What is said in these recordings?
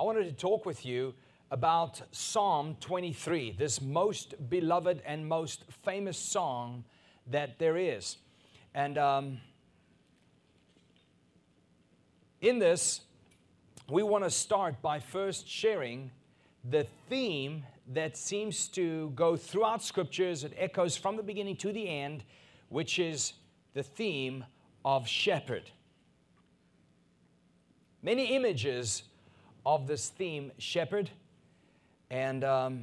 I wanted to talk with you about Psalm 23, this most beloved and most famous song that there is. And in this, we want to start by first sharing the theme that seems to go throughout Scriptures. It echoes from the beginning to the end, which is the theme of shepherd. Many images of this theme, shepherd. And I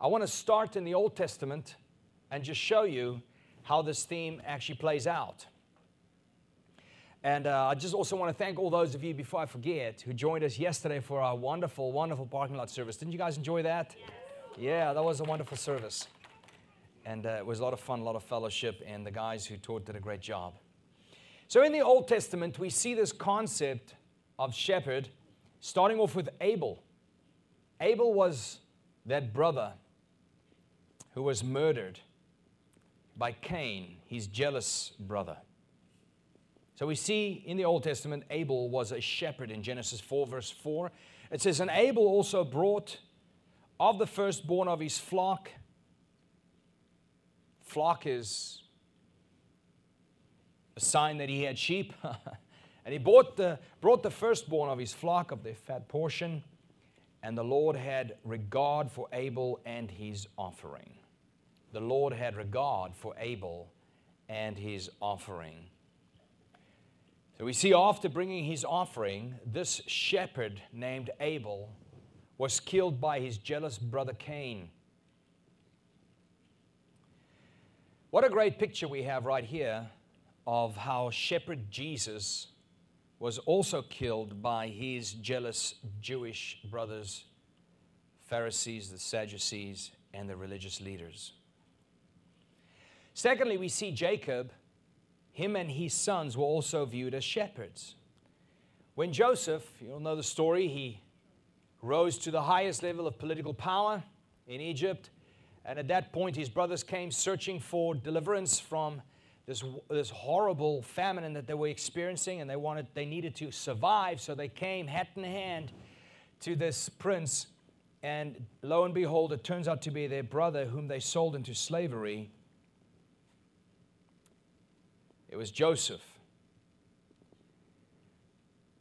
want to start in the Old Testament and just show you how this theme actually plays out. And I just also want to thank all those of you, before I forget, who joined us yesterday for our wonderful, wonderful parking lot service. Didn't you guys enjoy that? Yes. Yeah, that was a wonderful service. And it was a lot of fun, a lot of fellowship, and the guys who taught did a great job. So in the Old Testament, we see this concept of shepherd, starting off with Abel. Abel was that brother who was murdered by Cain, his jealous brother. So we see in the Old Testament, Abel was a shepherd in Genesis 4, verse 4. It says, "And Abel also brought of the firstborn of his flock." Flock is a sign that he had sheep. "And he brought the firstborn of his flock, of their fat portion. And the Lord had regard for Abel and his offering." The Lord had regard for Abel and his offering. So we see after bringing his offering, this shepherd named Abel was killed by his jealous brother Cain. What a great picture we have right here of how shepherd Jesus was also killed by his jealous Jewish brothers, Pharisees, the Sadducees, and the religious leaders. Secondly, we see Jacob. Him and his sons were also viewed as shepherds. When Joseph, you'll know the story, he rose to the highest level of political power in Egypt. And at that point, his brothers came searching for deliverance from this horrible famine that they were experiencing. And they needed to survive, so they came hat in hand to this prince. And lo and behold, it turns out to be their brother whom they sold into slavery. It was Joseph.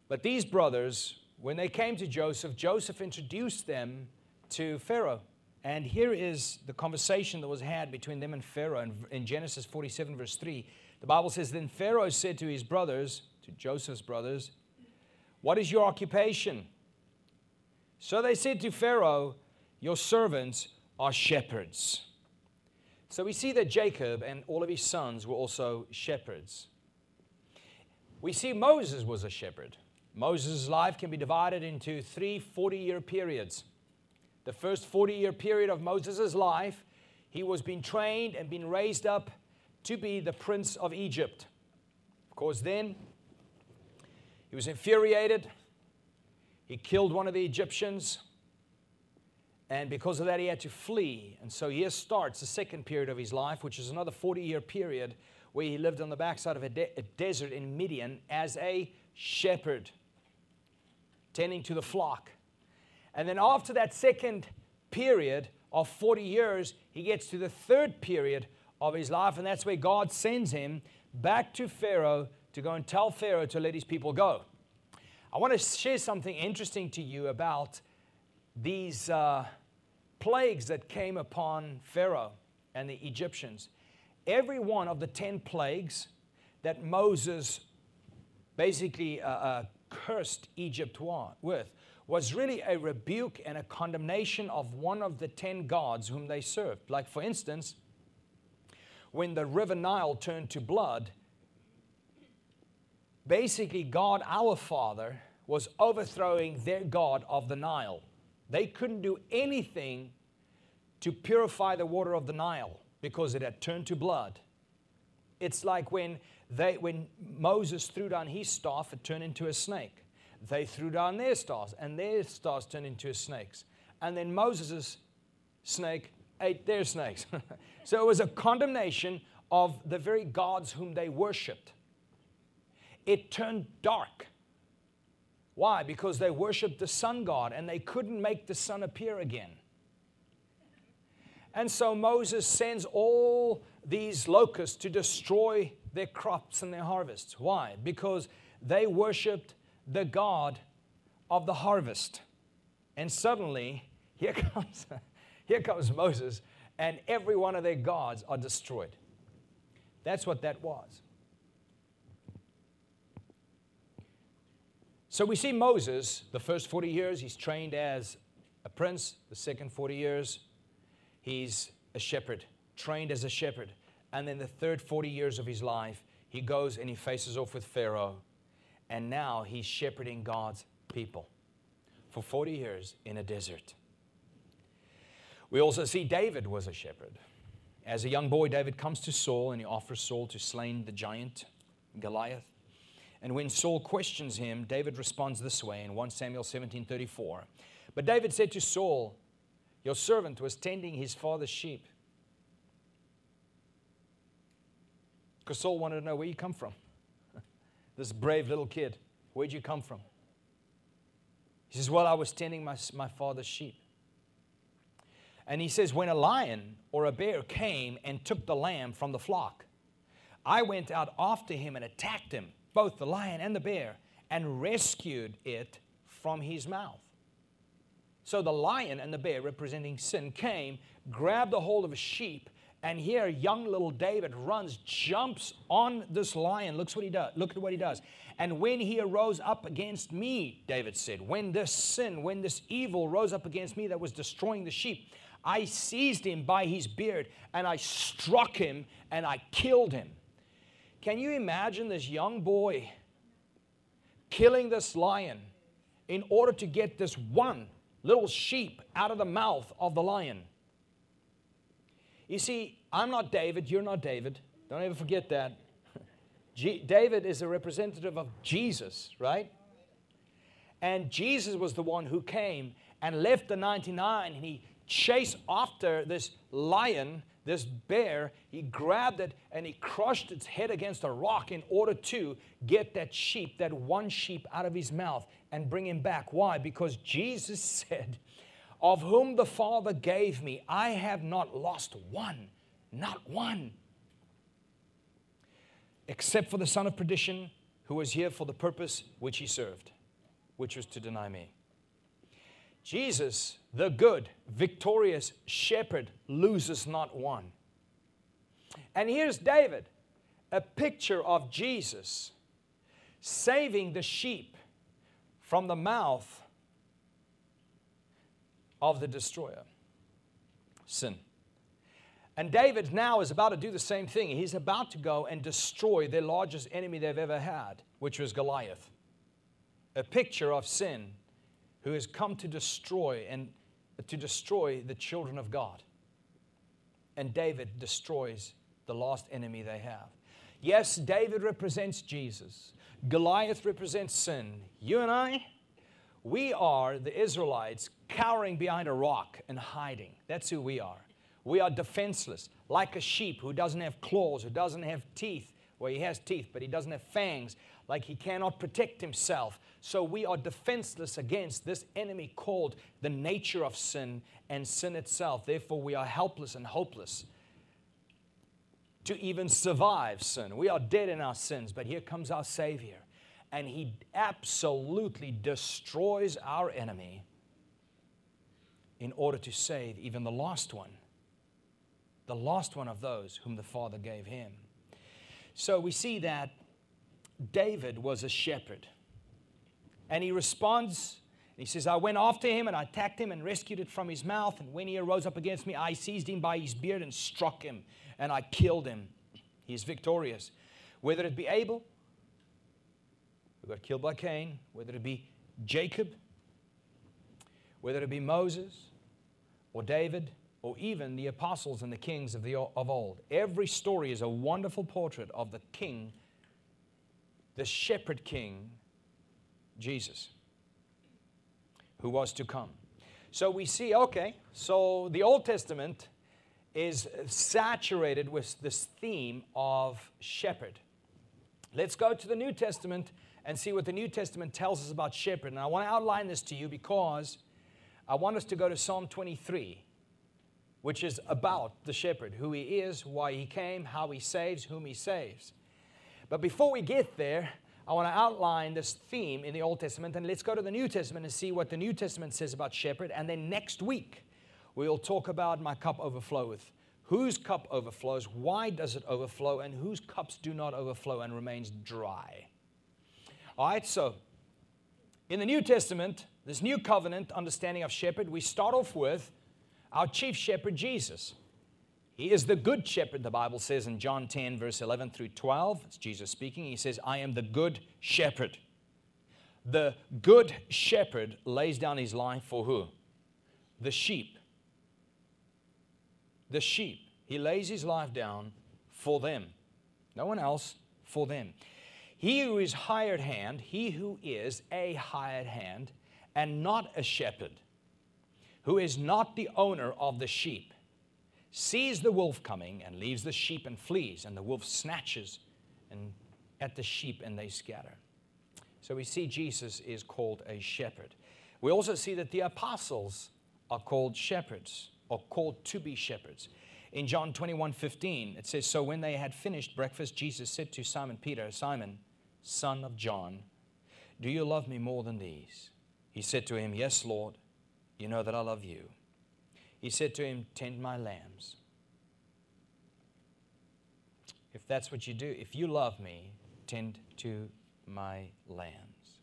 But these brothers, when they came to Joseph, Joseph introduced them to Pharaoh. And here is the conversation that was had between them and Pharaoh. In Genesis 47, verse 3, the Bible says, "Then Pharaoh said to his brothers," to Joseph's brothers, "What is your occupation?" So they said to Pharaoh, "Your servants are shepherds." So we see that Jacob and all of his sons were also shepherds. We see Moses was a shepherd. Moses' life can be divided into three 40-year periods. The first 40-year period of Moses' life, he was being trained and being raised up to be the prince of Egypt. Of course, then he was infuriated. He killed one of the Egyptians. And because of that, he had to flee. And so here starts the second period of his life, which is another 40-year period where he lived on the backside of a desert in Midian as a shepherd, tending to the flock. And then after that second period of 40 years, he gets to the third period of his life, and that's where God sends him back to Pharaoh to go and tell Pharaoh to let his people go. I want to share something interesting to you about these plagues that came upon Pharaoh and the Egyptians. Every one of the 10 plagues that Moses basically cursed Egypt with was really a rebuke and a condemnation of one of the 10 gods whom they served. Like, for instance, when the river Nile turned to blood, basically God, our Father, was overthrowing their god of the Nile. They couldn't do anything to purify the water of the Nile because it had turned to blood. It's like when Moses threw down his staff, it turned into a snake. They threw down their staffs, and their staffs turned into snakes. And then Moses' snake ate their snakes. So it was a condemnation of the very gods whom they worshipped. It turned dark. Why? Because they worshiped the sun god and they couldn't make the sun appear again. And so Moses sends all these locusts to destroy their crops and their harvests. Why? Because they worshiped the god of the harvest. And suddenly, here comes Moses, and every one of their gods are destroyed. That's what that was. So we see Moses, the first 40 years, he's trained as a prince. The second 40 years, he's a shepherd, trained as a shepherd. And then the third 40 years of his life, he goes and he faces off with Pharaoh. And now he's shepherding God's people for 40 years in a desert. We also see David was a shepherd. As a young boy, David comes to Saul and he offers Saul to slay the giant Goliath. And when Saul questions him, David responds this way in 1 Samuel 17:34. But David said to Saul, "Your servant was tending his father's sheep." Because Saul wanted to know, where you come from? This brave little kid, where'd you come from? He says, well, I was tending my father's sheep. And he says, when a lion or a bear came and took the lamb from the flock, I went out after him and attacked him, both the lion and the bear, and rescued it from his mouth. So the lion and the bear, representing sin, came, grabbed a hold of a sheep, and here young little David runs, jumps on this lion. Look at what he does. And when he arose up against me, David said, when this evil rose up against me that was destroying the sheep, I seized him by his beard, and I struck him, and I killed him. Can you imagine this young boy killing this lion in order to get this one little sheep out of the mouth of the lion? You see, I'm not David, you're not David. Don't ever forget that. David is a representative of Jesus, right? And Jesus was the one who came and left the 99, and he chased after this lion, this bear. He grabbed it and he crushed its head against a rock in order to get that sheep, that one sheep, out of his mouth and bring him back. Why? Because Jesus said, of whom the Father gave me, I have not lost one, not one, except for the son of perdition, who was here for the purpose which he served, which was to deny me. Jesus, the good, victorious shepherd, loses not one. And here's David, a picture of Jesus saving the sheep from the mouth of the destroyer, sin. And David now is about to do the same thing. He's about to go and destroy their largest enemy they've ever had, which was Goliath, a picture of sin, who has come to destroy the children of God. And David destroys the last enemy they have. Yes, David represents Jesus. Goliath represents sin. You and I, we are the Israelites cowering behind a rock and hiding. That's who we are. We are defenseless, like a sheep who doesn't have claws, who doesn't have teeth. Well, he has teeth, but he doesn't have fangs. Like he cannot protect himself. So we are defenseless against this enemy called the nature of sin and sin itself. Therefore, we are helpless and hopeless to even survive sin. We are dead in our sins, but here comes our Savior. And he absolutely destroys our enemy in order to save even the lost one of those whom the Father gave him. So we see that David was a shepherd. And he responds, and he says, I went after him and I attacked him and rescued it from his mouth. And when he arose up against me, I seized him by his beard and struck him, and I killed him. He is victorious. Whether it be Abel, who got killed by Cain, whether it be Jacob, whether it be Moses or David, or even the apostles and the kings of old. Every story is a wonderful portrait of the king, the shepherd king, Jesus, who was to come. So we see, okay, so the Old Testament is saturated with this theme of shepherd. Let's go to the New Testament and see what the New Testament tells us about shepherd. And I want to outline this to you because I want us to go to Psalm 23, which is about the shepherd, who he is, why he came, how he saves, whom he saves. But before we get there, I want to outline this theme in the Old Testament, and let's go to the New Testament and see what the New Testament says about shepherd. And then next week, we'll talk about my cup overfloweth. Whose cup overflows, why does it overflow, and whose cups do not overflow and remains dry. All right, so in the New Testament, this new covenant understanding of shepherd, we start off with our chief shepherd, Jesus. He is the good shepherd, the Bible says in John 10, verse 11 through 12. It's Jesus speaking. He says, I am the good shepherd. The good shepherd lays down his life for who? The sheep. The sheep. He lays his life down for them. No one else, for them. He who is hired hand, he who is a hired hand and not a shepherd, who is not the owner of the sheep, sees the wolf coming and leaves the sheep and flees, and the wolf snatches at the sheep and they scatter. So we see Jesus is called a shepherd. We also see that the apostles are called shepherds, or called to be shepherds. In John 21:15, it says, so when they had finished breakfast, Jesus said to Simon Peter, Simon, son of John, do you love me more than these? He said to him, yes, Lord, you know that I love you. He said to him, tend my lambs. If that's what you do, if you love me, tend to my lambs.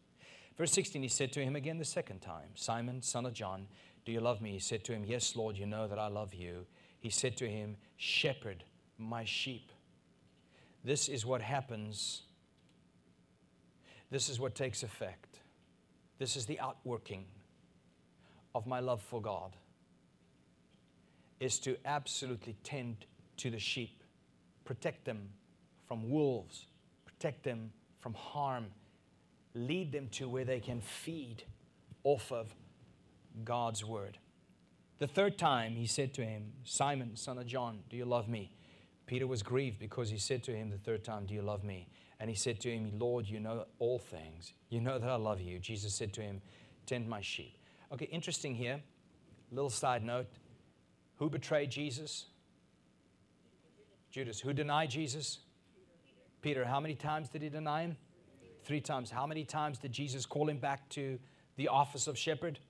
Verse 16, he said to him again the second time, Simon, son of John, do you love me? He said to him, yes, Lord, you know that I love you. He said to him, shepherd my sheep. This is what happens. This is what takes effect. This is the outworking of my love for God, is to absolutely tend to the sheep, protect them from wolves, protect them from harm, lead them to where they can feed off of God's word. The third time he said to him, Simon, son of John, do you love me? Peter was grieved because he said to him the third time, do you love me? And he said to him, Lord, you know all things. You know that I love you. Jesus said to him, tend my sheep. Okay, interesting here, little side note. Who betrayed Jesus? Judas. Who denied Jesus? Peter. How many times did he deny him? 3 times. How many times did Jesus call him back to the office of shepherd?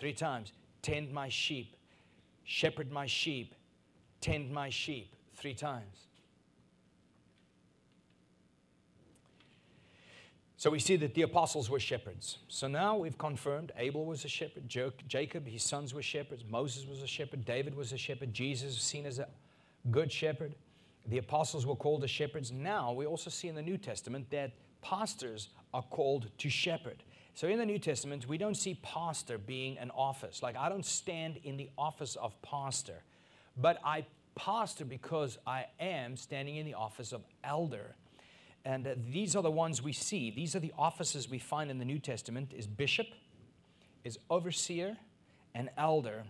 3 times. Tend my sheep. Shepherd my sheep. Tend my sheep. 3 times. So we see that the apostles were shepherds. So now we've confirmed Abel was a shepherd, Jacob, his sons were shepherds, Moses was a shepherd, David was a shepherd, Jesus was seen as a good shepherd. The apostles were called the shepherds. Now we also see in the New Testament that pastors are called to shepherd. So in the New Testament, we don't see pastor being an office. Like, I don't stand in the office of pastor, but I pastor because I am standing in the office of elder. And these are the ones we see. These are the offices we find in the New Testament, is bishop, is overseer, and elder.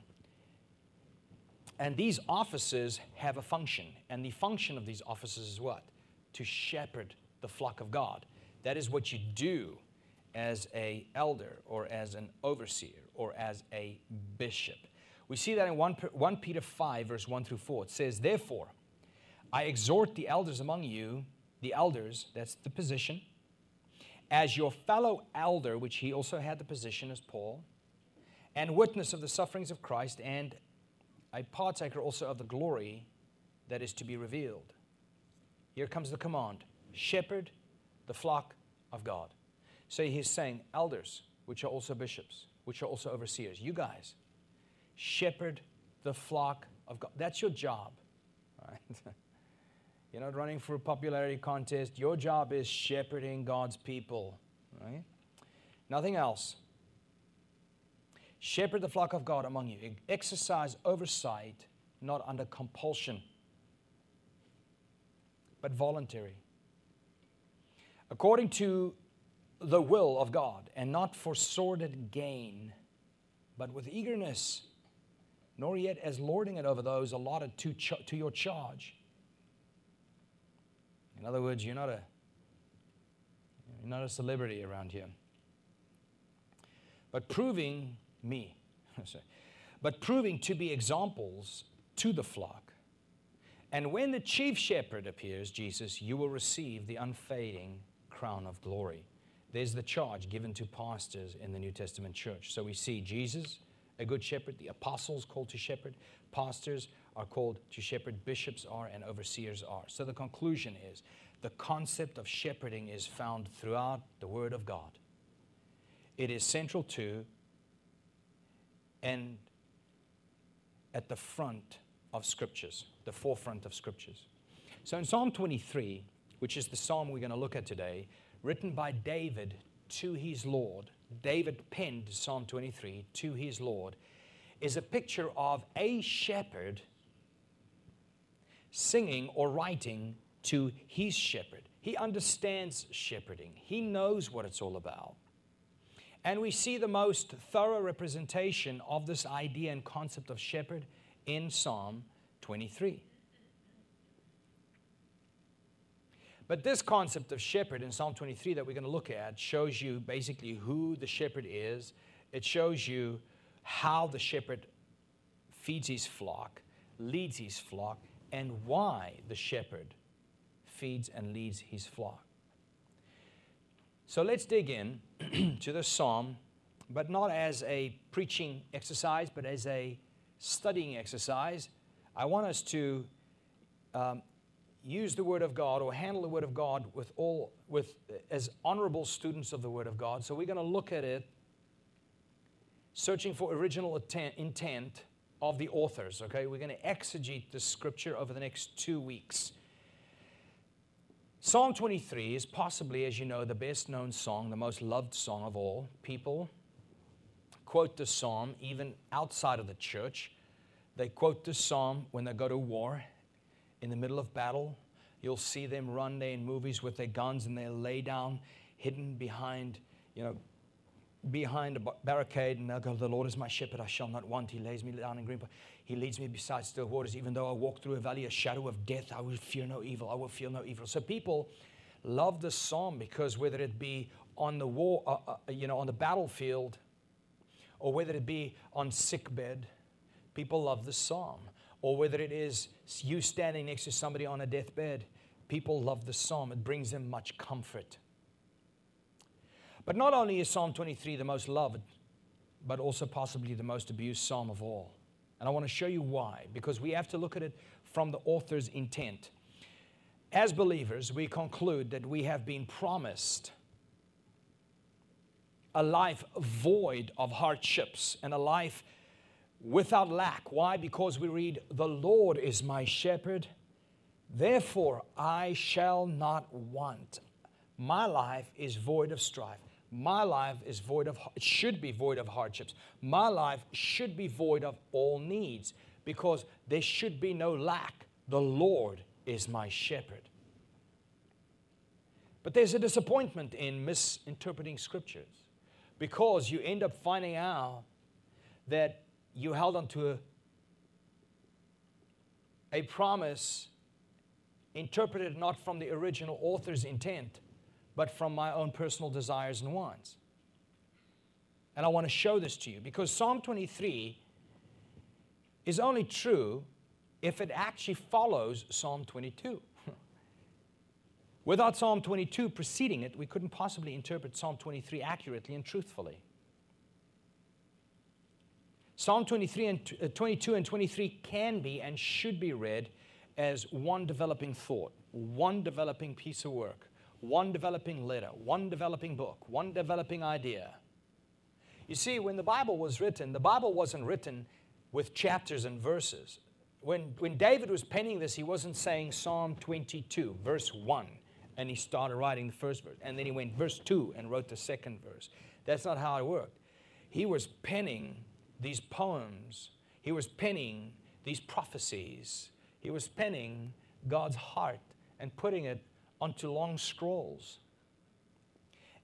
And these offices have a function. And the function of these offices is what? To shepherd the flock of God. That is what you do as an elder or as an overseer or as a bishop. We see that in 1 Peter 5, verse 1 through 4. It says, therefore, I exhort the elders among you, the elders, that's the position, as your fellow elder, which he also had the position as Paul, and witness of the sufferings of Christ, and a partaker also of the glory that is to be revealed. Here comes the command, shepherd the flock of God. So he's saying, elders, which are also bishops, which are also overseers, you guys, shepherd the flock of God. That's your job, all right? You're not running for a popularity contest. Your job is shepherding God's people, right? Nothing else. Shepherd the flock of God among you. Exercise oversight, not under compulsion, but voluntary, according to the will of God, and not for sordid gain, but with eagerness, nor yet as lording it over those allotted to your charge. In other words, you're not a You're not a celebrity around here. But proving me, but proving to be examples to the flock. And when the chief shepherd appears, Jesus, you will receive the unfading crown of glory. There's the charge given to pastors in the New Testament church. So we see Jesus, a good shepherd, the apostles called to shepherd, pastors are called to shepherd, bishops are, and overseers are. So the conclusion is the concept of shepherding is found throughout the Word of God. It is central to and at the front of Scriptures, the forefront of Scriptures. So in Psalm 23, which is the psalm we're going to look at today, written by David to his Lord, David penned Psalm 23 to his Lord, is a picture of a shepherd singing or writing to his shepherd. He understands shepherding. He knows what it's all about. And we see the most thorough representation of this idea and concept of shepherd in Psalm 23. But this concept of shepherd in Psalm 23 that we're going to look at shows you basically who the shepherd is. It shows you how the shepherd feeds his flock, leads his flock, and why the shepherd feeds and leads his flock. So let's dig in to the psalm, but not as a preaching exercise, but as a studying exercise. I want us to use the Word of God or handle the Word of God as honorable students of the Word of God. So we're going to look at it, searching for original intent of the authors, okay? We're going to exegete the Scripture over the next 2 weeks. Psalm 23 is possibly, as you know, the best-known song, the most loved song of all. People quote the psalm even outside of the church. They quote the psalm when they go to war, in the middle of battle. You'll see them run there in movies with their guns, and they lay down hidden behind, behind a barricade, and they'll go, "The Lord is my shepherd, I shall not want. He lays me down in green pastures. He leads me beside still waters. Even though I walk through a valley of shadow of death, I will fear no evil. I will feel no evil." So people love this psalm because whether it be on the war, on the battlefield, or whether it be on sickbed, people love the psalm. Or whether it is you standing next to somebody on a deathbed, people love the psalm. It brings them much comfort. But not only is Psalm 23 the most loved, but also possibly the most abused psalm of all. And I want to show you why, because we have to look at it from the author's intent. As believers, we conclude that we have been promised a life void of hardships and a life without lack. Why? Because we read, "The Lord is my shepherd, therefore I shall not want." My life is void of strife. My life is should be void of hardships. My life should be void of all needs, because there should be no lack. The Lord is my shepherd. But there's a disappointment in misinterpreting Scriptures, because you end up finding out that you held on to a promise interpreted not from the original author's intent, but from my own personal desires and wants. And I want to show this to you, because Psalm 23 is only true if it actually follows Psalm 22. Without Psalm 22 preceding it, we couldn't possibly interpret Psalm 23 accurately and truthfully. Psalm 23 and 22 and 23 can be and should be read as one developing thought, one developing piece of work, one developing letter, one developing book, one developing idea. You see, when the Bible was written, the Bible wasn't written with chapters and verses. When David was penning this, he wasn't saying Psalm 22, verse 1, and he started writing the first verse, and then he went verse 2 and wrote the second verse. That's not how it worked. He was penning these poems. He was penning these prophecies. He was penning God's heart and putting it onto long scrolls.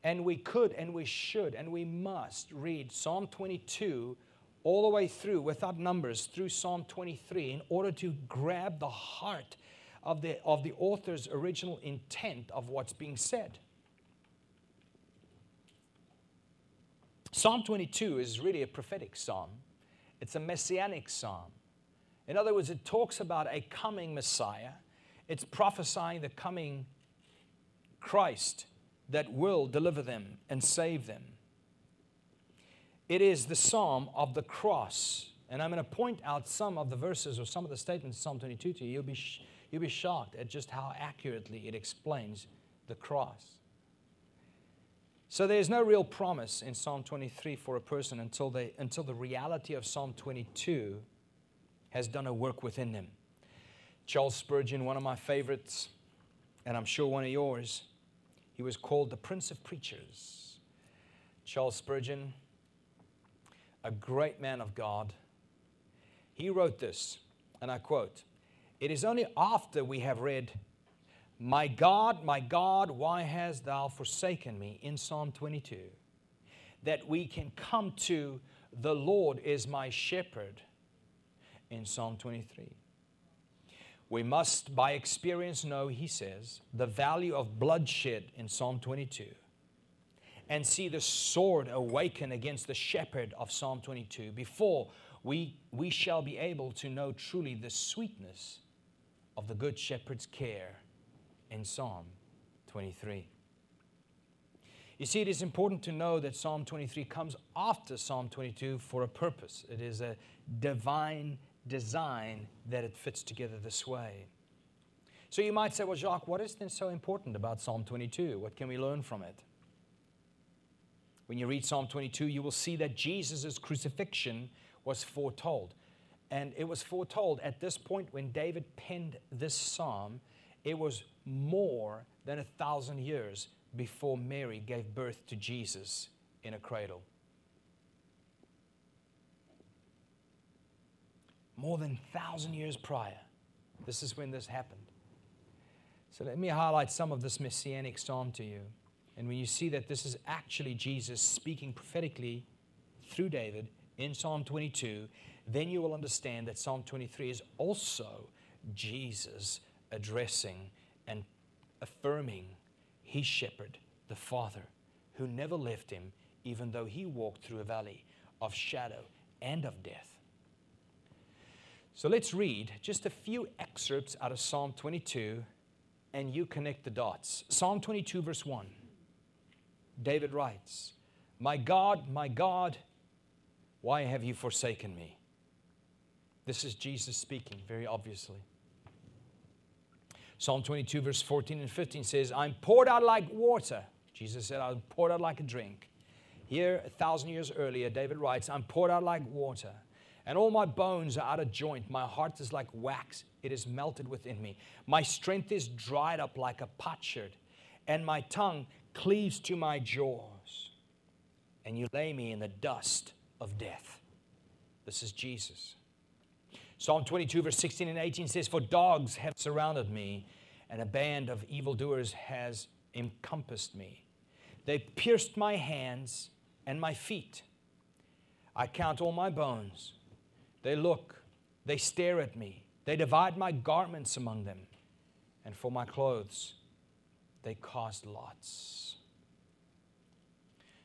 And we could and we should and we must read Psalm 22 all the way through without numbers through Psalm 23 in order to grab the heart of the author's original intent of what's being said. Psalm 22 is really a prophetic psalm. It's a messianic psalm. In other words, it talks about a coming Messiah. It's prophesying the coming Christ that will deliver them and save them. It is the psalm of the cross. And I'm going to point out some of the verses or some of the statements in Psalm 22 to you. You'll be shocked at just how accurately it explains the cross. So there's no real promise in Psalm 23 for a person until the reality of Psalm 22 has done a work within them. Charles Spurgeon, one of my favorites, and I'm sure one of yours, he was called the Prince of Preachers. Charles Spurgeon, a great man of God, he wrote this, and I quote, "It is only after we have read, 'My God, my God, why hast thou forsaken me?' in Psalm 22, that we can come to 'The Lord is my shepherd' in Psalm 23. We must by experience know," he says, "the value of bloodshed in Psalm 22, and see the sword awaken against the shepherd of Psalm 22 before we shall be able to know truly the sweetness of the good shepherd's care in Psalm 23. You see, it is important to know that Psalm 23 comes after Psalm 22 for a purpose. It is a divine design that it fits together this way. So you might say, "Well, Jacques, what is then so important about Psalm 22? What can we learn from it?" When you read Psalm 22, you will see that Jesus' crucifixion was foretold. And it was foretold at this point when David penned this psalm. It was more than 1,000 years before Mary gave birth to Jesus in a cradle. More than 1,000 years prior, this is when this happened. So let me highlight some of this messianic psalm to you. And when you see that this is actually Jesus speaking prophetically through David in Psalm 22, then you will understand that Psalm 23 is also Jesus addressing and affirming his shepherd, the Father, who never left him, even though he walked through a valley of shadow and of death. So let's read just a few excerpts out of Psalm 22, and you connect the dots. Psalm 22, verse 1. David writes, my God, why have you forsaken me?" This is Jesus speaking, very obviously. Psalm 22, verse 14 and 15 says, "I'm poured out like water." Jesus said, "I'm poured out like a drink." Here, 1,000 years earlier, David writes, "I'm poured out like water, and all my bones are out of joint. My heart is like wax. It is melted within me. My strength is dried up like a potsherd, and my tongue cleaves to my jaws, and you lay me in the dust of death." This is Jesus. Psalm 22, verse 16 and 18 says, "For dogs have surrounded me, and a band of evildoers has encompassed me. They pierced my hands and my feet. I count all my bones. They look, they stare at me. They divide my garments among them, and for my clothes they cast lots."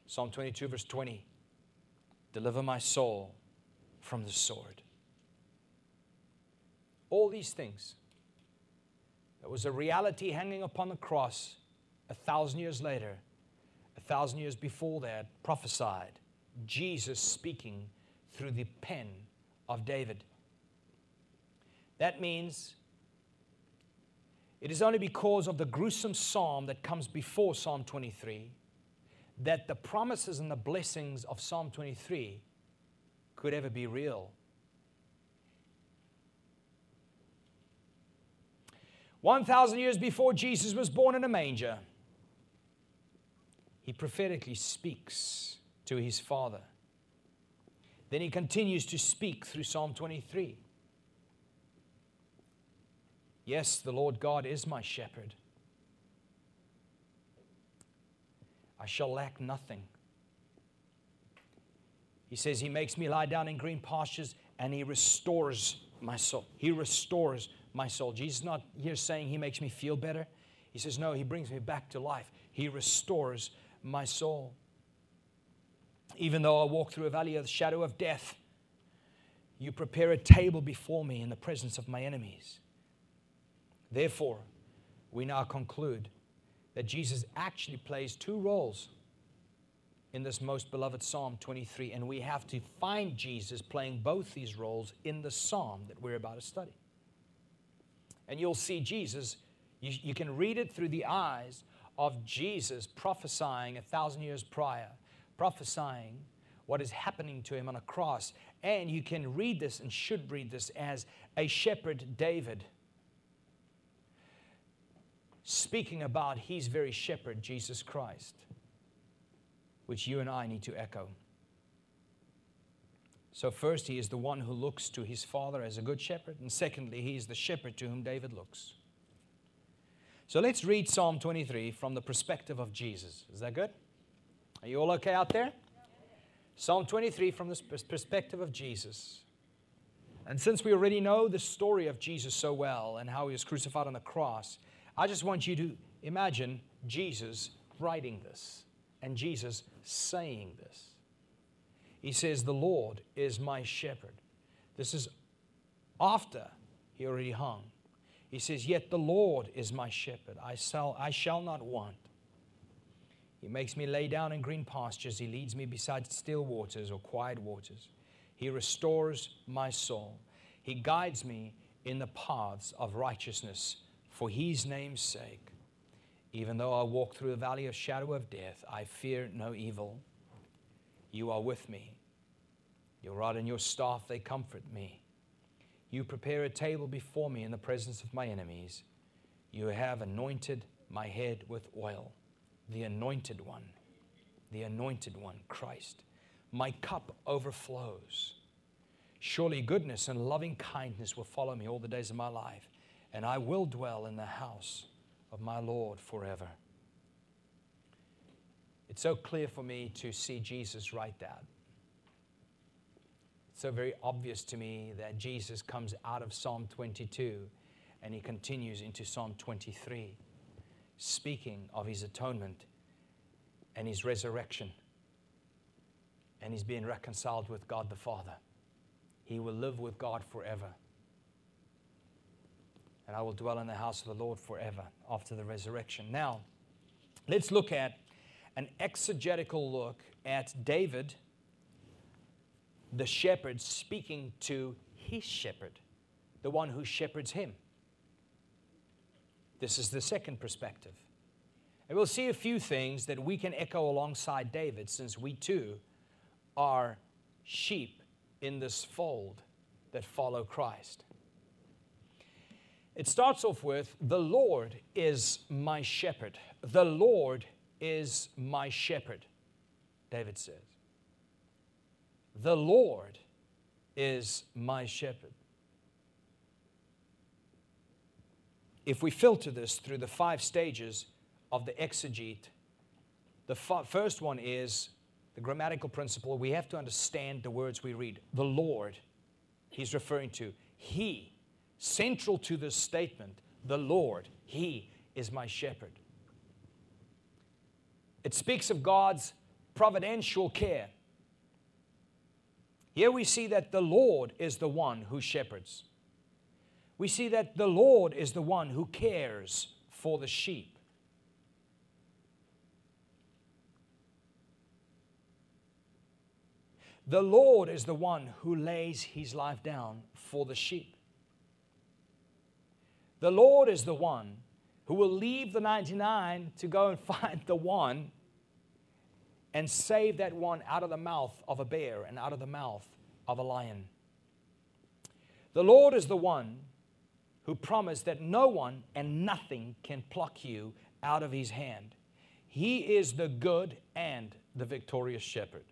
Psalm 22, verse 20, "Deliver my soul from the sword." All these things. There was a reality hanging upon the cross 1,000 years later, 1,000 years before that, prophesied. Jesus speaking through the pen of David. That means it is only because of the gruesome psalm that comes before Psalm 23 that the promises and the blessings of Psalm 23 could ever be real. One 1,000 years before Jesus was born in a manger, he prophetically speaks to his Father. Then he continues to speak through Psalm 23. "Yes, the Lord God is my shepherd. I shall lack nothing." He says, "He makes me lie down in green pastures, and he restores my soul." He restores my soul. Jesus is not here saying he makes me feel better. He says, no, he brings me back to life. He restores my soul. Even though I walk through a valley of the shadow of death, you prepare a table before me in the presence of my enemies. Therefore, we now conclude that Jesus actually plays two roles in this most beloved Psalm 23, and we have to find Jesus playing both these roles in the psalm that we're about to study. And you'll see Jesus, you can read it through the eyes of Jesus prophesying 1,000 years prior, prophesying what is happening to him on a cross. And you can read this and should read this as a shepherd David speaking about his very shepherd, Jesus Christ, which you and I need to echo. So first, he is the one who looks to his father as a good shepherd. And secondly, he is the shepherd to whom David looks. So let's read Psalm 23 from the perspective of Jesus. Is that good? Are you all okay out there? Yeah. Psalm 23 from the perspective of Jesus. And since we already know the story of Jesus so well and how he was crucified on the cross, I just want you to imagine Jesus writing this and Jesus saying this. He says, "The Lord is my shepherd." This is after he already hung. He says, "Yet the Lord is my shepherd. I shall not want. He makes me lay down in green pastures. He leads me beside still waters or quiet waters. He restores my soul. He guides me in the paths of righteousness for his name's sake. Even though I walk through the valley of shadow of death, I fear no evil. You are with me. Your rod and your staff, they comfort me. You prepare a table before me in the presence of my enemies. You have anointed my head with oil." The anointed one, Christ. "My cup overflows. Surely goodness and loving kindness will follow me all the days of my life, and I will dwell in the house of my Lord forever." It's so clear for me to see Jesus write that. It's so very obvious to me that Jesus comes out of Psalm 22 and he continues into Psalm 23, speaking of his atonement and his resurrection, and he's being reconciled with God the Father. He will live with God forever. "And I will dwell in the house of the Lord forever" after the resurrection. Now, let's look at an exegetical look at David, the shepherd, speaking to his shepherd, the one who shepherds him. This is the second perspective. And we'll see a few things that we can echo alongside David, since we too are sheep in this fold that follow Christ. It starts off with, "The Lord is my shepherd." The Lord is my shepherd, David says. The Lord is my shepherd. If we filter this through the five stages of the exegete, the first one is the grammatical principle. We have to understand the words we read. The Lord, he's referring to. He, central to this statement, the Lord, he is my shepherd. It speaks of God's providential care. Here we see that the Lord is the one who shepherds. We see that the Lord is the one who cares for the sheep. The Lord is the one who lays his life down for the sheep. The Lord is the one who will leave the 99 to go and find the one and save that one out of the mouth of a bear and out of the mouth of a lion. The Lord is the one who promised that no one and nothing can pluck you out of his hand. He is the good and the victorious shepherd.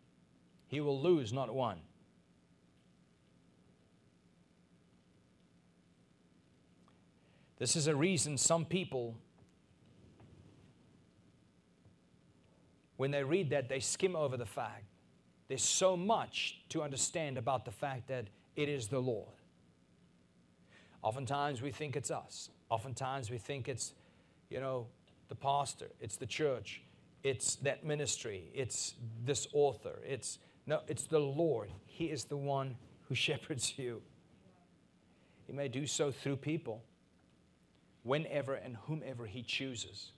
He will lose not one. This is a reason some people, when they read that, they skim over the fact. There's so much to understand about the fact that it is the Lord. Oftentimes we think it's us. Oftentimes we think it's, the pastor, it's the church, It's that ministry. It's this author. It's the Lord. He is the one who shepherds you. He may do so through people, whenever and whomever He chooses.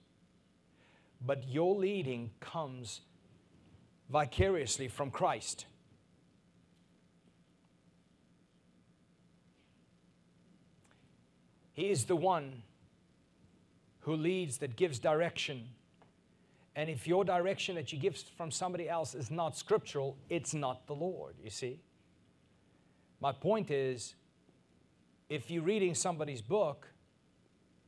But your leading comes vicariously from Christ. He is the one who leads, that gives direction. And if your direction that you give from somebody else is not scriptural, it's not the Lord, you see. My point is, if you're reading somebody's book,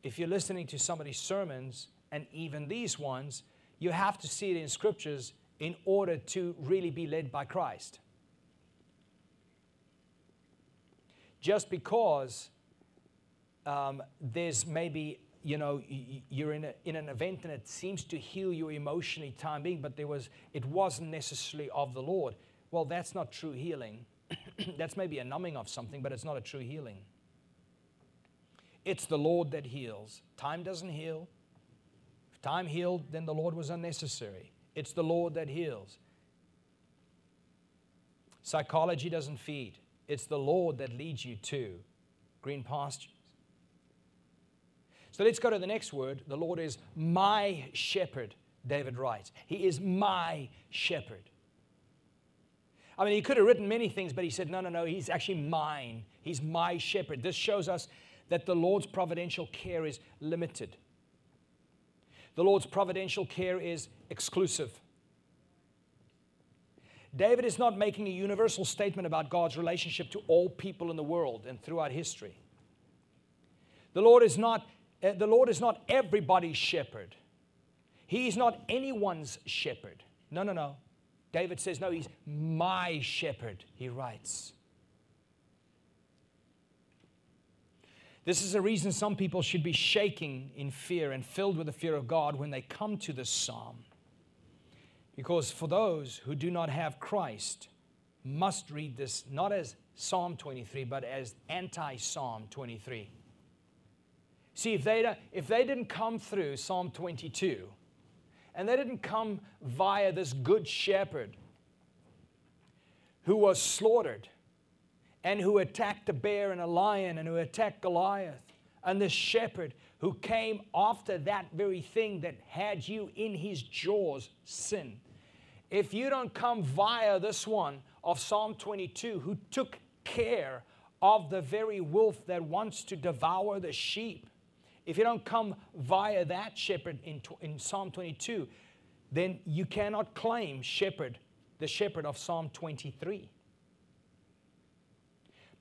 if you're listening to somebody's sermons, and even these ones, you have to see it in scriptures in order to really be led by Christ. Just because there's maybe, you know, you're in an event and it seems to heal you emotionally, time being, but it wasn't necessarily of the Lord. Well, that's not true healing. That's maybe a numbing of something, but it's not a true healing. It's the Lord that heals. Time doesn't heal. If time healed, then the Lord was unnecessary. It's the Lord that heals. Psychology doesn't feed. It's the Lord that leads you to green pastures. So let's go to the next word. The Lord is my shepherd, David writes. He is my shepherd. I mean, he could have written many things, but he said, no, no, no, he's actually mine. He's my shepherd. This shows us that the Lord's providential care is limited. The Lord's providential care is exclusive. David is not making a universal statement about God's relationship to all people in the world and throughout history. The Lord is not everybody's shepherd. He is not anyone's shepherd. No, no, no. David says, no, he's my shepherd, he writes. This is the reason some people should be shaking in fear and filled with the fear of God when they come to this psalm. Because for those who do not have Christ, must read this not as Psalm 23, but as anti-Psalm 23. See, if they didn't come through Psalm 22, and they didn't come via this good shepherd who was slaughtered, and who attacked a bear and a lion, and who attacked Goliath, and the shepherd who came after that very thing that had you in his jaws, sin. If you don't come via this one of Psalm 22, who took care of the very wolf that wants to devour the sheep, if you don't come via that shepherd in Psalm 22, then you cannot claim shepherd, the shepherd of Psalm 23.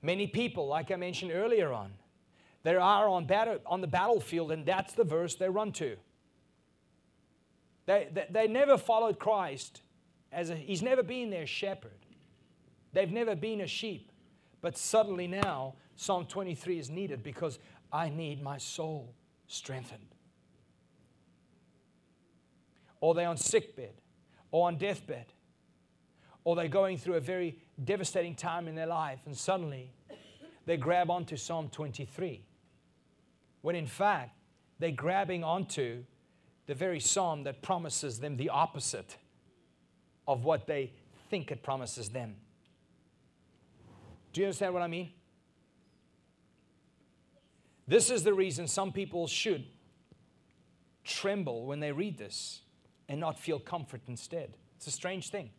Many people, like I mentioned earlier on, they are on the battlefield, and that's the verse they run to. They never followed Christ. He's never been their shepherd. They've never been a sheep. But suddenly now, Psalm 23 is needed because I need my soul strengthened. Or they're on sickbed, or on deathbed, or they're going through a very devastating time in their life, and suddenly they grab onto Psalm 23, when in fact they're grabbing onto the very psalm that promises them the opposite of what they think it promises them. Do you understand what I mean? This is the reason some people should tremble when they read this and not feel comfort instead. It's a strange thing.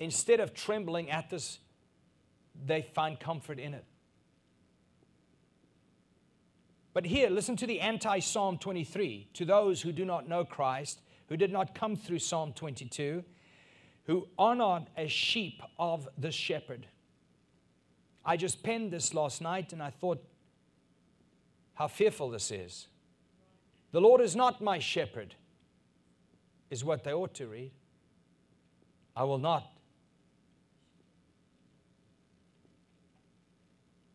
Instead of trembling at this, they find comfort in it. But here, listen to the anti-Psalm 23. To those who do not know Christ, who did not come through Psalm 22, who are not as sheep of the shepherd. I just penned this last night and I thought how fearful this is. The Lord is not my shepherd, is what they ought to read. I will not.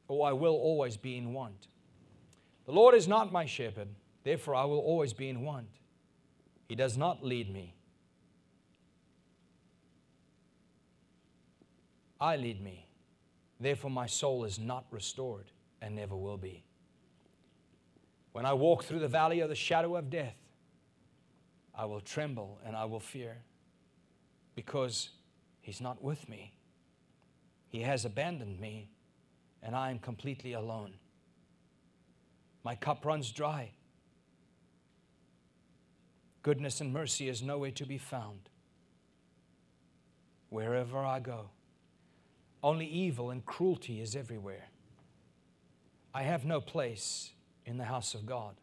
Oh, I will always be in want. The Lord is not my shepherd, therefore I will always be in want. He does not lead me. I lead me, therefore my soul is not restored and never will be. When I walk through the valley of the shadow of death, I will tremble and I will fear, because he's not with me. He has abandoned me, and I am completely alone. My cup runs dry. Goodness and mercy is nowhere to be found. Wherever I go, only evil and cruelty is everywhere. I have no place in the house of God.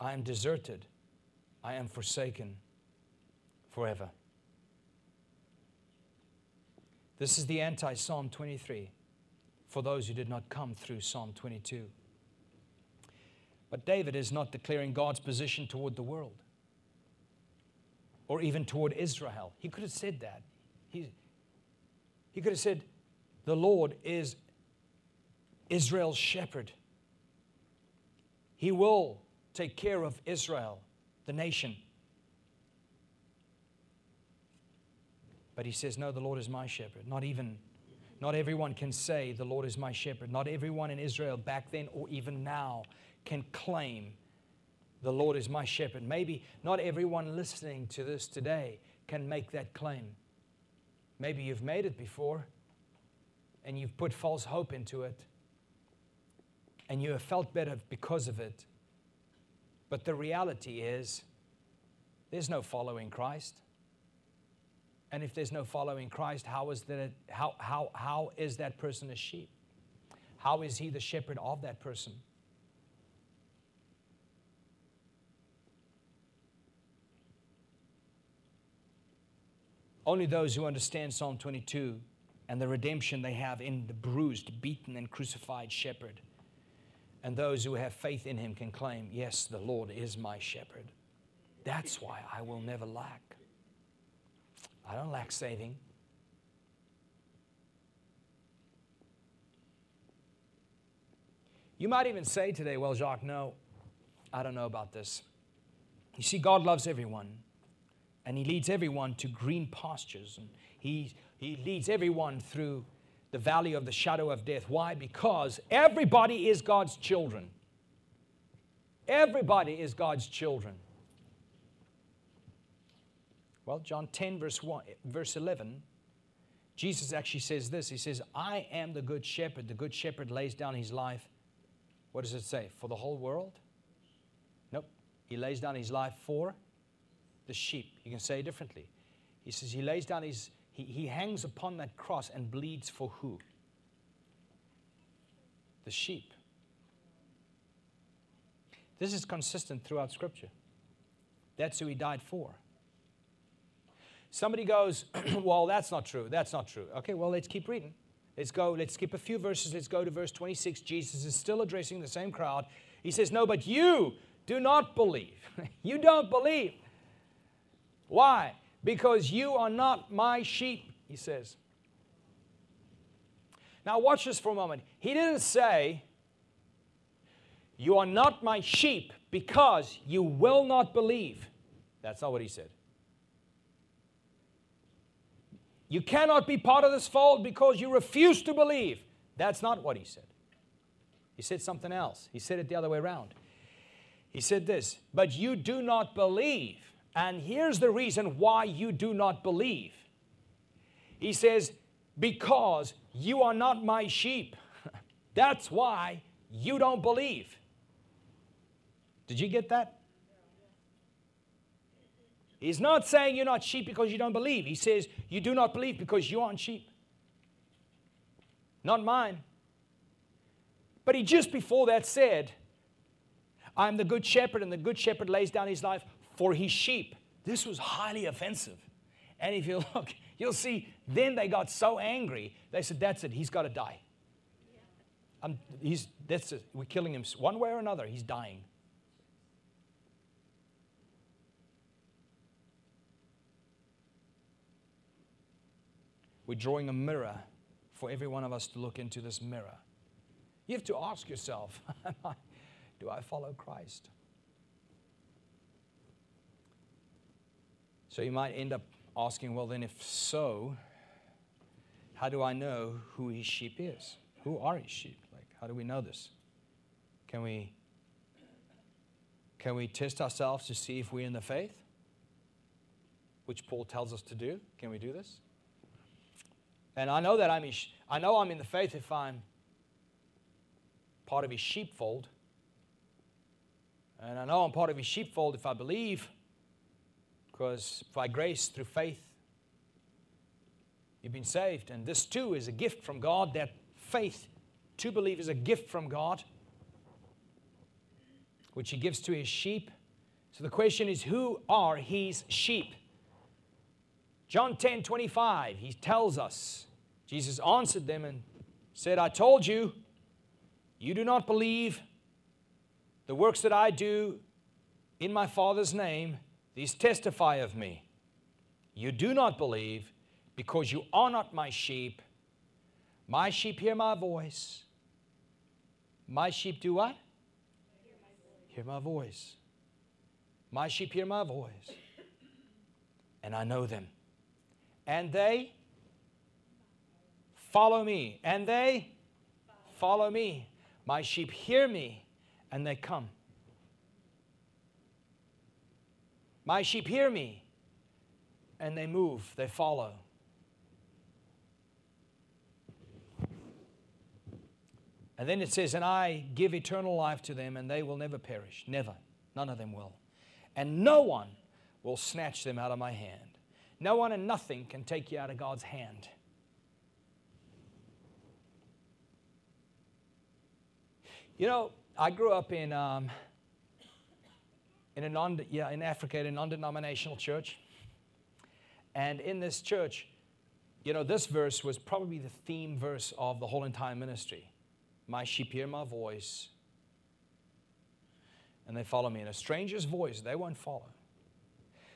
I am deserted. I am forsaken forever. This is the anti-Psalm 23 for those who did not come through Psalm 22. But David is not declaring God's position toward the world or even toward Israel. He could have said that. He could have said, the Lord is Israel's shepherd. He will take care of Israel, the nation. But he says, no, the Lord is my shepherd. Not everyone can say the Lord is my shepherd. Not everyone in Israel back then or even now can claim the Lord is my shepherd. Maybe not everyone listening to this today can make that claim. Maybe you've made it before and you've put false hope into it and you have felt better because of it. But the reality is there's no following Christ. And if there's no following Christ, how is that person a sheep? How is he the shepherd of that person? Only those who understand Psalm 22 and the redemption they have in the bruised, beaten, and crucified shepherd, and those who have faith in him can claim, yes, the Lord is my shepherd. That's why I will never lack. I don't lack saving. You might even say today, well, Jacques, no, I don't know about this. You see, God loves everyone, and he leads everyone to green pastures, and he leads everyone through the valley of the shadow of death. Why? Because everybody is God's children. Everybody is God's children. Well, John 10, verse 11, Jesus actually says this. He says, I am the good shepherd. The good shepherd lays down his life. What does it say? For the whole world? Nope. He lays down his life for the sheep. You can say it differently. He says he lays down his, he hangs upon that cross and bleeds for who? The sheep. This is consistent throughout Scripture. That's who he died for. Somebody goes, well, that's not true. That's not true. Okay, well, let's keep reading. Let's skip a few verses. Let's go to verse 26. Jesus is still addressing the same crowd. He says, no, but you do not believe. You don't believe. Why? Because you are not my sheep, he says. Now, watch this for a moment. He didn't say, you are not my sheep because you will not believe. That's not what he said. You cannot be part of this fold because you refuse to believe. That's not what he said. He said something else. He said it the other way around. He said this, but you do not believe. And here's the reason why you do not believe. He says, because you are not my sheep. That's why you don't believe. Did you get that? He's not saying you're not sheep because you don't believe. He says you do not believe because you aren't sheep. Not mine. But he just before that said, I am the good shepherd, and the good shepherd lays down his life for his sheep. This was highly offensive. And if you look, you'll see then they got so angry. They said, that's it. He's got to die. That's it. We're killing him one way or another. He's dying. We're drawing a mirror for every one of us to look into this mirror. You have to ask yourself, do I follow Christ? So you might end up asking, well, then if so, how do I know who his sheep is? Who are his sheep? Like, how do we know this? Can we test ourselves to see if we're in the faith? which Paul tells us to do. Can we do this? And I know that I know I'm in the faith if I'm part of his sheepfold. And I know I'm part of his sheepfold if I believe, because by grace through faith you've been saved. And this too is a gift from God. That faith to believe is a gift from God, which he gives to his sheep. So the question is, who are his sheep? John 10, 25, he tells us, Jesus answered them and said, I told you, you do not believe. The works that I do in my Father's name, these testify of me. You do not believe because you are not my sheep. My sheep hear my voice. My sheep do what? Hear my voice. My sheep hear my voice. And I know them. And they follow me. And they follow me. My sheep hear me, and they come. My sheep hear me, and they move. They follow. And then it says, and I give eternal life to them, and they will never perish. Never. None of them will. And no one will snatch them out of my hand. No one and nothing can take you out of God's hand. You know, I grew up in Africa, in a non-denominational church. And in this church, you know, this verse was probably the theme verse of the whole entire ministry. My sheep hear my voice, and they follow me. In a stranger's voice, they won't follow.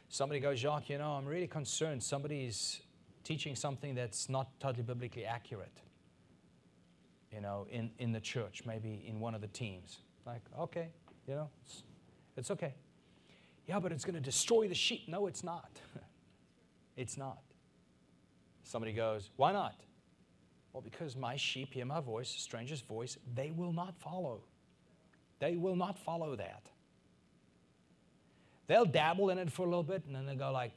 Somebody goes, Jacques, you know, I'm really concerned. Somebody's teaching something that's not totally biblically accurate, you know, in the church, maybe in one of the teams. Like, okay, you know, it's okay. Yeah, but it's going to destroy the sheep. No, it's not. It's not. Somebody goes, why not? Well, because my sheep hear my voice, a stranger's voice, they will not follow. They will not follow that. They'll dabble in it for a little bit, and then they'll go like,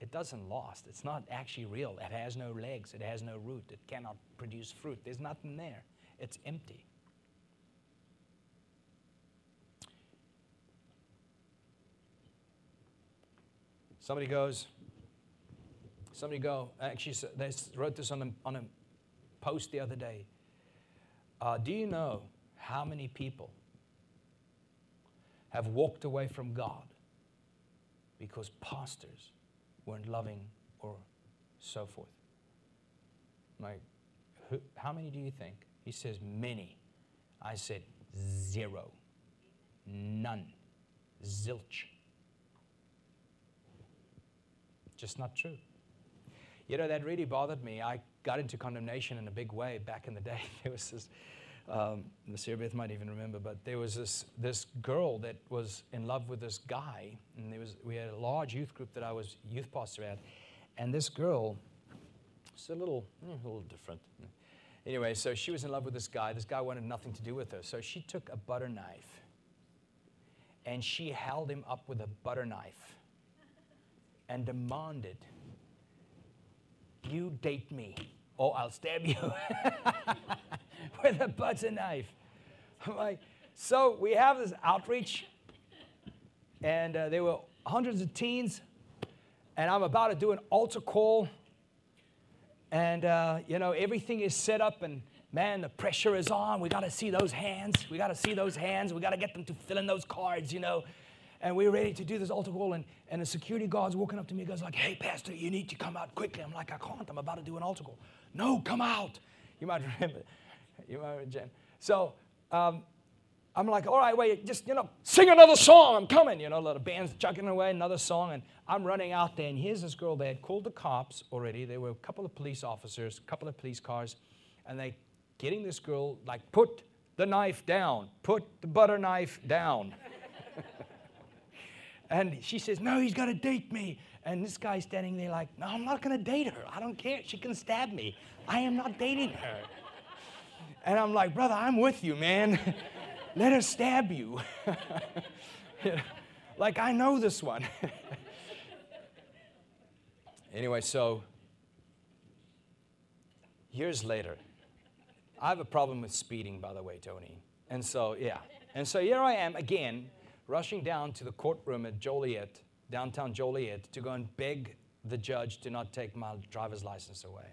it doesn't last. It's not actually real. It has no legs. It has no root. It cannot produce fruit. There's nothing there. It's empty. Somebody goes, actually, they wrote this on a post the other day. Do you know how many people have walked away from God because pastors weren't loving or so forth? Like, how many do you think? He says, many. I said, zero. None. Zilch. Just not true. You know, that really bothered me. I got into condemnation in a big way back in the day. There was this, Miss Beth might even remember, but there was this girl that was in love with this guy, and we had a large youth group that I was youth pastor at, and this girl was a little different. Anyway, so she was in love with this guy. This guy wanted nothing to do with her, so she took a butter knife, and she held him up with a butter knife and demanded, you date me, or I'll stab you. With a butter knife. I'm like, so we have this outreach, and there were hundreds of teens, and I'm about to do an altar call, and you know, everything is set up, and man, the pressure is on. We got to see those hands. We got to see those hands. We got to get them to fill in those cards, you know. And we're ready to do this altar call, and the security guard's walking up to me and goes like, hey, pastor, you need to come out quickly. I'm like, I can't. I'm about to do an altar call. No, come out. You might remember. You remember, Jen. So I'm like, all right, wait, just, you know, sing another song. I'm coming. You know, a lot of bands chugging away, another song. And I'm running out there, and here's this girl. They had called the cops already. There were a couple of police officers, a couple of police cars, and they getting this girl, like, put the knife down. Put the butter knife down. And she says, no, he's got to date me. And this guy's standing there like, no, I'm not going to date her. I don't care. She can stab me. I am not dating her. And I'm like, brother, I'm with you, man. Let her stab you. You know, like, I know this one. Anyway, so years later, I have a problem with speeding, by the way, Tony. And so, yeah. And so here I am again, rushing down to the courtroom at Joliet, downtown Joliet, to go and beg the judge to not take my driver's license away.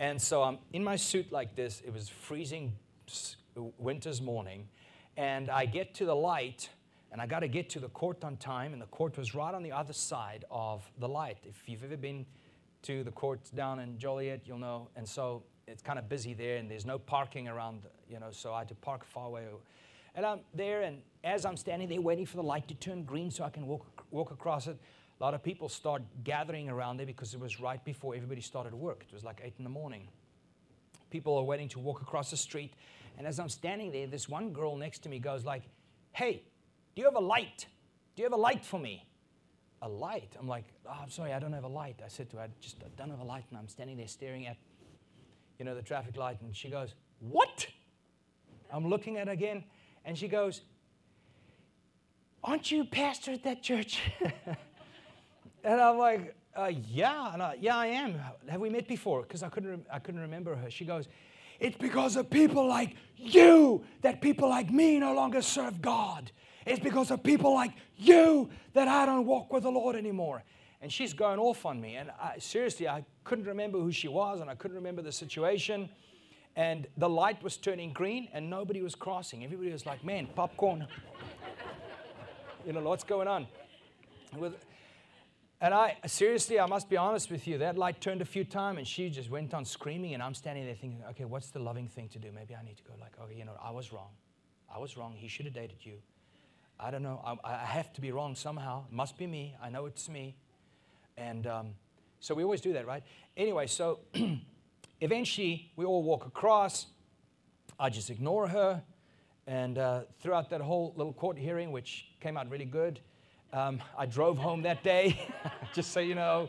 And so I'm in my suit like this. It was freezing winter's morning. And I get to the light, and I got to get to the court on time. And the court was right on the other side of the light. If you've ever been to the court down in Joliet, you'll know. And so it's kind of busy there, and there's no parking around, you know, so I had to park far away. And I'm there, and as I'm standing there waiting for the light to turn green so I can walk across it, a lot of people start gathering around there because it was right before everybody started work. It was like 8 in the morning. People are waiting to walk across the street, and as I'm standing there, this one girl next to me goes like, "Hey, do you have a light? Do you have a light for me?" "A light?" I'm like, "Oh, I'm sorry, I don't have a light." I said to her, I don't have a light, and I'm standing there staring at, you know, the traffic light, and she goes, "What?" I'm looking at her again, and she goes, "Aren't you pastor at that church?" And I'm like, "Yeah, yeah, I am. Have we met before?" Because I couldn't remember her. She goes, "It's because of people like you that people like me no longer serve God. It's because of people like you that I don't walk with the Lord anymore." And she's going off on me. And seriously, I couldn't remember who she was, and I couldn't remember the situation. And the light was turning green, and nobody was crossing. Everybody was like, "Man, popcorn." You know, lots going on. And seriously, I must be honest with you, that light turned a few times, and she just went on screaming, and I'm standing there thinking, okay, what's the loving thing to do? Maybe I need to go like, okay, you know, I was wrong. I was wrong. He should have dated you. I don't know. I have to be wrong somehow. It must be me. I know it's me. And so we always do that, right? Anyway, so eventually we all walk across. I just ignore her. And throughout that whole little court hearing, which came out really good, I drove home that day, just so you know,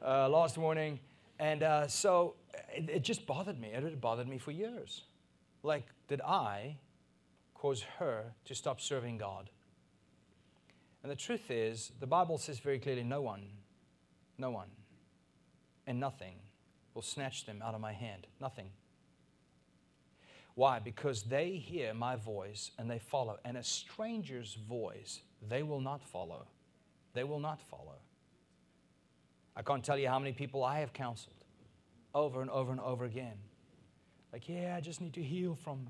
last morning. And so it just bothered me. It bothered me for years. Like, did I cause her to stop serving God? And the truth is, the Bible says very clearly, no one, and nothing will snatch them out of my hand. Nothing. Why? Because they hear my voice and they follow. And a stranger's voice, they will not follow. They will not follow. I can't tell you how many people I have counseled over and over and over again. Like, yeah, I just need to heal from,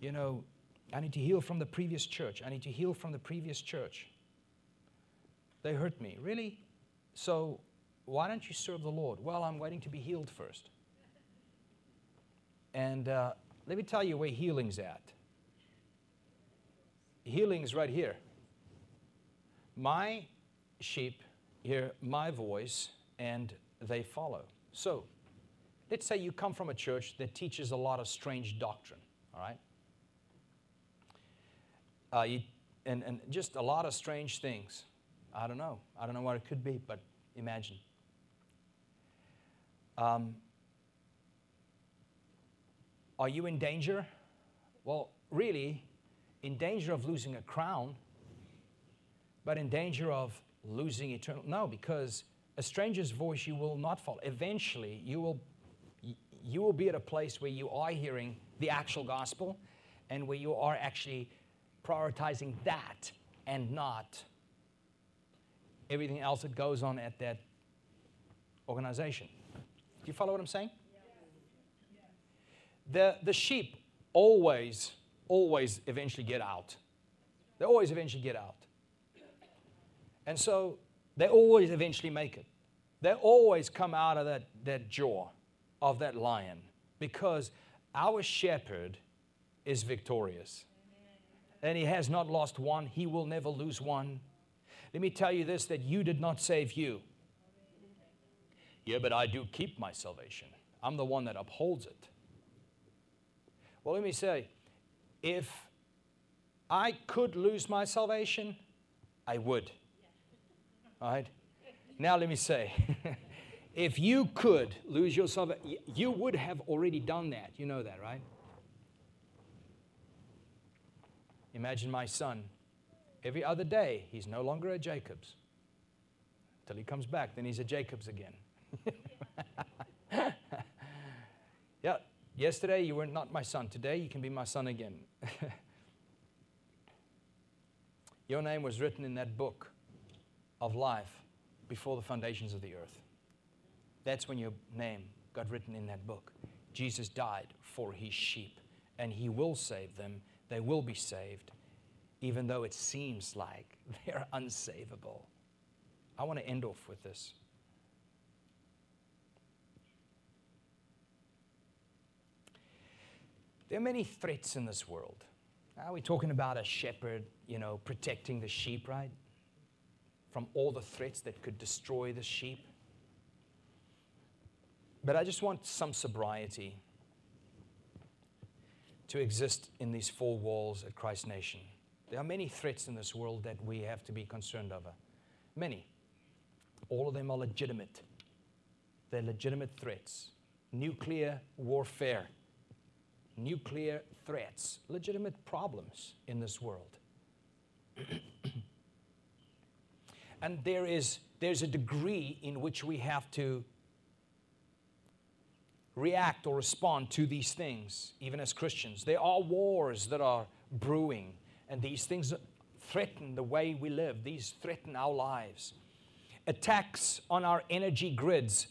you know, I need to heal from the previous church. I need to heal from the previous church. They hurt me. Really? So why don't you serve the Lord? Well, I'm waiting to be healed first. And let me tell you where healing's at. Healing's right here. My sheep hear my voice and they follow. So let's say you come from a church that teaches a lot of strange doctrine, all right? And just a lot of strange things. I don't know. I don't know what it could be, but imagine. Are you in danger? Well, really, in danger of losing a crown, but in danger of losing eternal. No, because a stranger's voice you will not follow. Eventually, you will be at a place where you are hearing the actual gospel and where you are actually prioritizing that and not everything else that goes on at that organization. Do you follow what I'm saying? The sheep always eventually get out. They always eventually get out. And so they always eventually make it. They always come out of that jaw of that lion because our shepherd is victorious. And he has not lost one. He will never lose one. Let me tell you this, that you did not save you. Yeah, but I do keep my salvation. I'm the one that upholds it. Well, let me say, if I could lose my salvation, I would. All right? Now let me say, if you could lose your salvation, you would have already done that. You know that, right? Imagine my son. Every other day, he's no longer at Jacob's. till he comes back. Then he's a Jacob's again. Yeah, yesterday you were not my son. Today you can be my son again. Your name was written in that book of life before the foundations of the earth. That's when your name got written in that book. Jesus died for his sheep, and he will save them. They will be saved, even though it seems like they're unsavable. I want to end off with this. There are many threats in this world. Now we're talking about a shepherd, you know, protecting the sheep, right? From all the threats that could destroy the sheep. But I just want some sobriety to exist in these four walls at Christ Nation. There are many threats in this world that we have to be concerned over. Many. All of them are legitimate. They're legitimate threats. Nuclear warfare. Nuclear threats. Legitimate problems in this world. And there's a degree in which we have to react or respond to these things, even as Christians. There are wars that are brewing, and these things threaten the way we live. These threaten our lives. Attacks on our energy grids.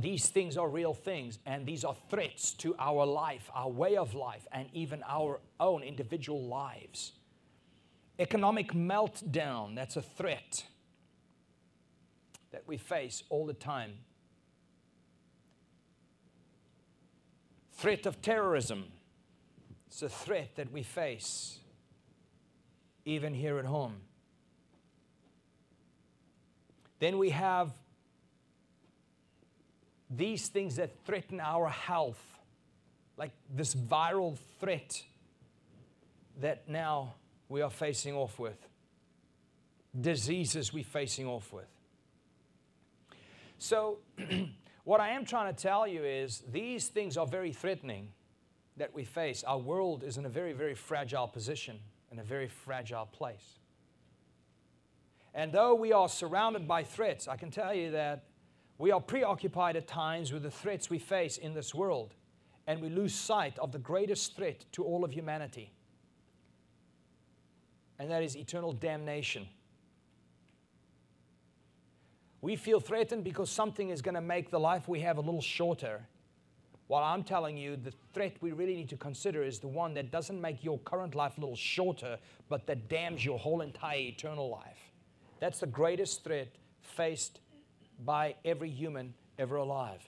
These things are real things, and these are threats to our life, our way of life, and even our own individual lives. Economic meltdown, that's a threat that we face all the time. Threat of terrorism, it's a threat that we face even here at home. Then we have these things that threaten our health, like this viral threat that now we are facing off with, diseases we're facing off with. So what I am trying to tell you is these things are very threatening that we face. Our world is in a very, very fragile position, in a very fragile place. And though we are surrounded by threats, I can tell you that we are preoccupied at times with the threats we face in this world, and we lose sight of the greatest threat to all of humanity, and that is eternal damnation. We feel threatened because something is going to make the life we have a little shorter, while I'm telling you the threat we really need to consider is the one that doesn't make your current life a little shorter, but that damns your whole entire eternal life. That's the greatest threat faced by every human ever alive.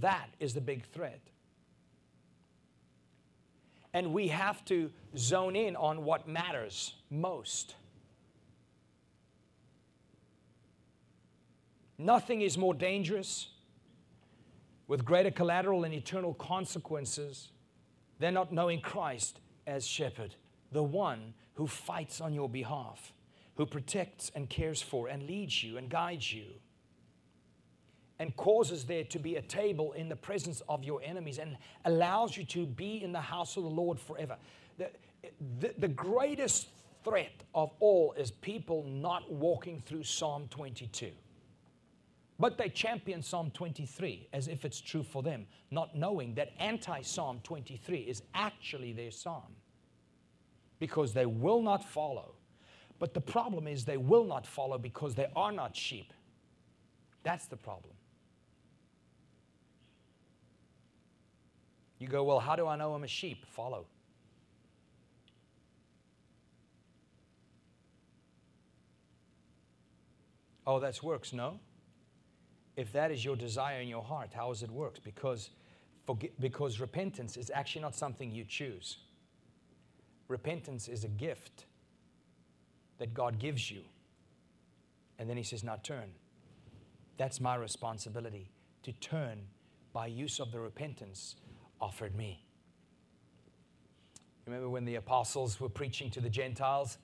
That is the big threat. And we have to zone in on what matters most. Nothing is more dangerous, with greater collateral and eternal consequences, than not knowing Christ as shepherd, the one who fights on your behalf, who protects and cares for and leads you and guides you, and causes there to be a table in the presence of your enemies, and allows you to be in the house of the Lord forever. The greatest threat of all is people not walking through Psalm 22. But they champion Psalm 23 as if it's true for them, not knowing that anti-Psalm 23 is actually their psalm, because they will not follow. But the problem is they will not follow because they are not sheep. That's the problem. You go, well, how do I know I'm a sheep? Follow. Oh, that's works. No. If that is your desire in your heart, how is it works? Because repentance is actually not something you choose. Repentance is a gift that God gives you. And then he says, now turn. That's my responsibility, to turn by use of the repentance offered me. Remember when the apostles were preaching to the Gentiles,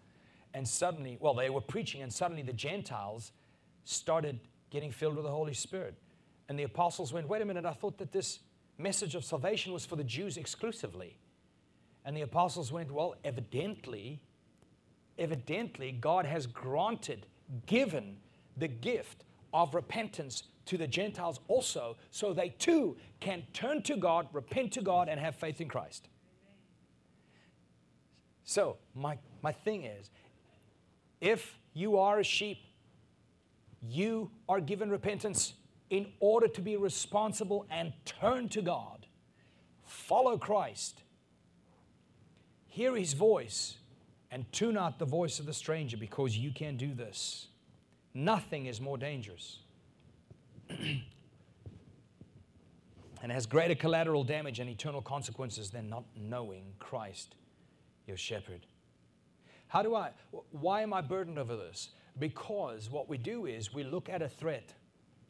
and suddenly, well, they were preaching, and suddenly the Gentiles started getting filled with the Holy Spirit. And the apostles went, wait a minute, I thought that this message of salvation was for the Jews exclusively. And the apostles went, well, evidently God has given the gift of repentance to the Gentiles also, so they too can turn to God, repent to God, and have faith in Christ. So my thing is, if you are a sheep, you are given repentance in order to be responsible and turn to God. Follow Christ. Hear His voice and tune out the voice of the stranger, because you can do this. Nothing is more dangerous and has greater collateral damage and eternal consequences than not knowing Christ, your shepherd. Why am I burdened over this? Because what we do is we look at a threat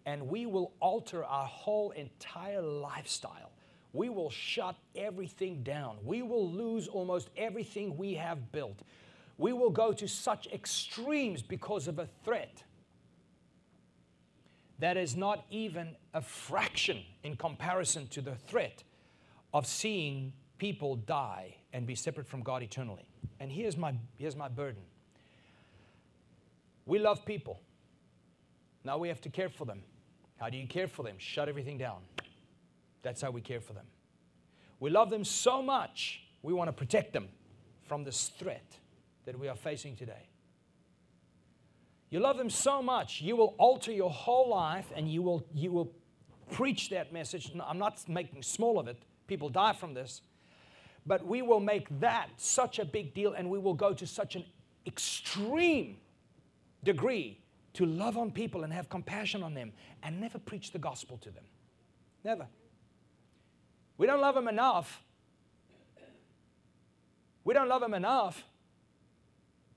and we will alter our whole entire lifestyle. We will shut everything down. We will lose almost everything we have built. We will go to such extremes because of a threat that is not even a fraction in comparison to the threat of seeing people die and be separate from God eternally. And here's my burden. We love people. Now we have to care for them. How do you care for them? Shut everything down. That's how we care for them. We love them so much, we want to protect them from this threat that we are facing today. You love them so much, you will alter your whole life and you will preach that message. I'm not making small of it. People die from this. But we will make that such a big deal, and we will go to such an extreme degree to love on people and have compassion on them and never preach the gospel to them. Never. We don't love them enough. We don't love them enough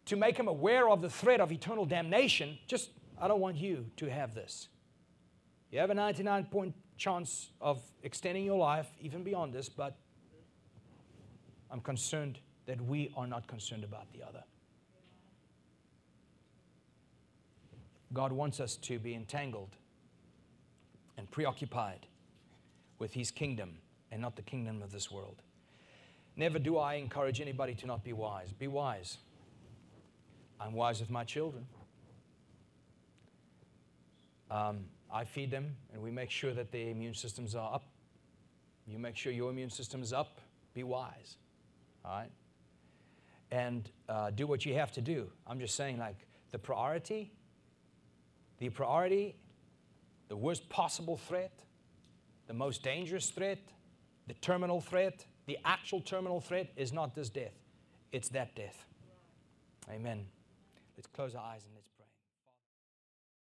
to make them aware of the threat of eternal damnation. Just, I don't want you to have this. You have a 99% chance of extending your life even beyond this, but I'm concerned that we are not concerned about the other. God wants us to be entangled and preoccupied with His kingdom and not the kingdom of this world. Never do I encourage anybody to not be wise. Be wise. I'm wise with my children. I feed them, and we make sure that their immune systems are up. You make sure your immune system is up. Be wise. All right? And do what you have to do. I'm just saying, like, the priority, the worst possible threat, the most dangerous threat, the terminal threat, the actual terminal threat is not this death. It's that death. Amen. Let's close our eyes and let's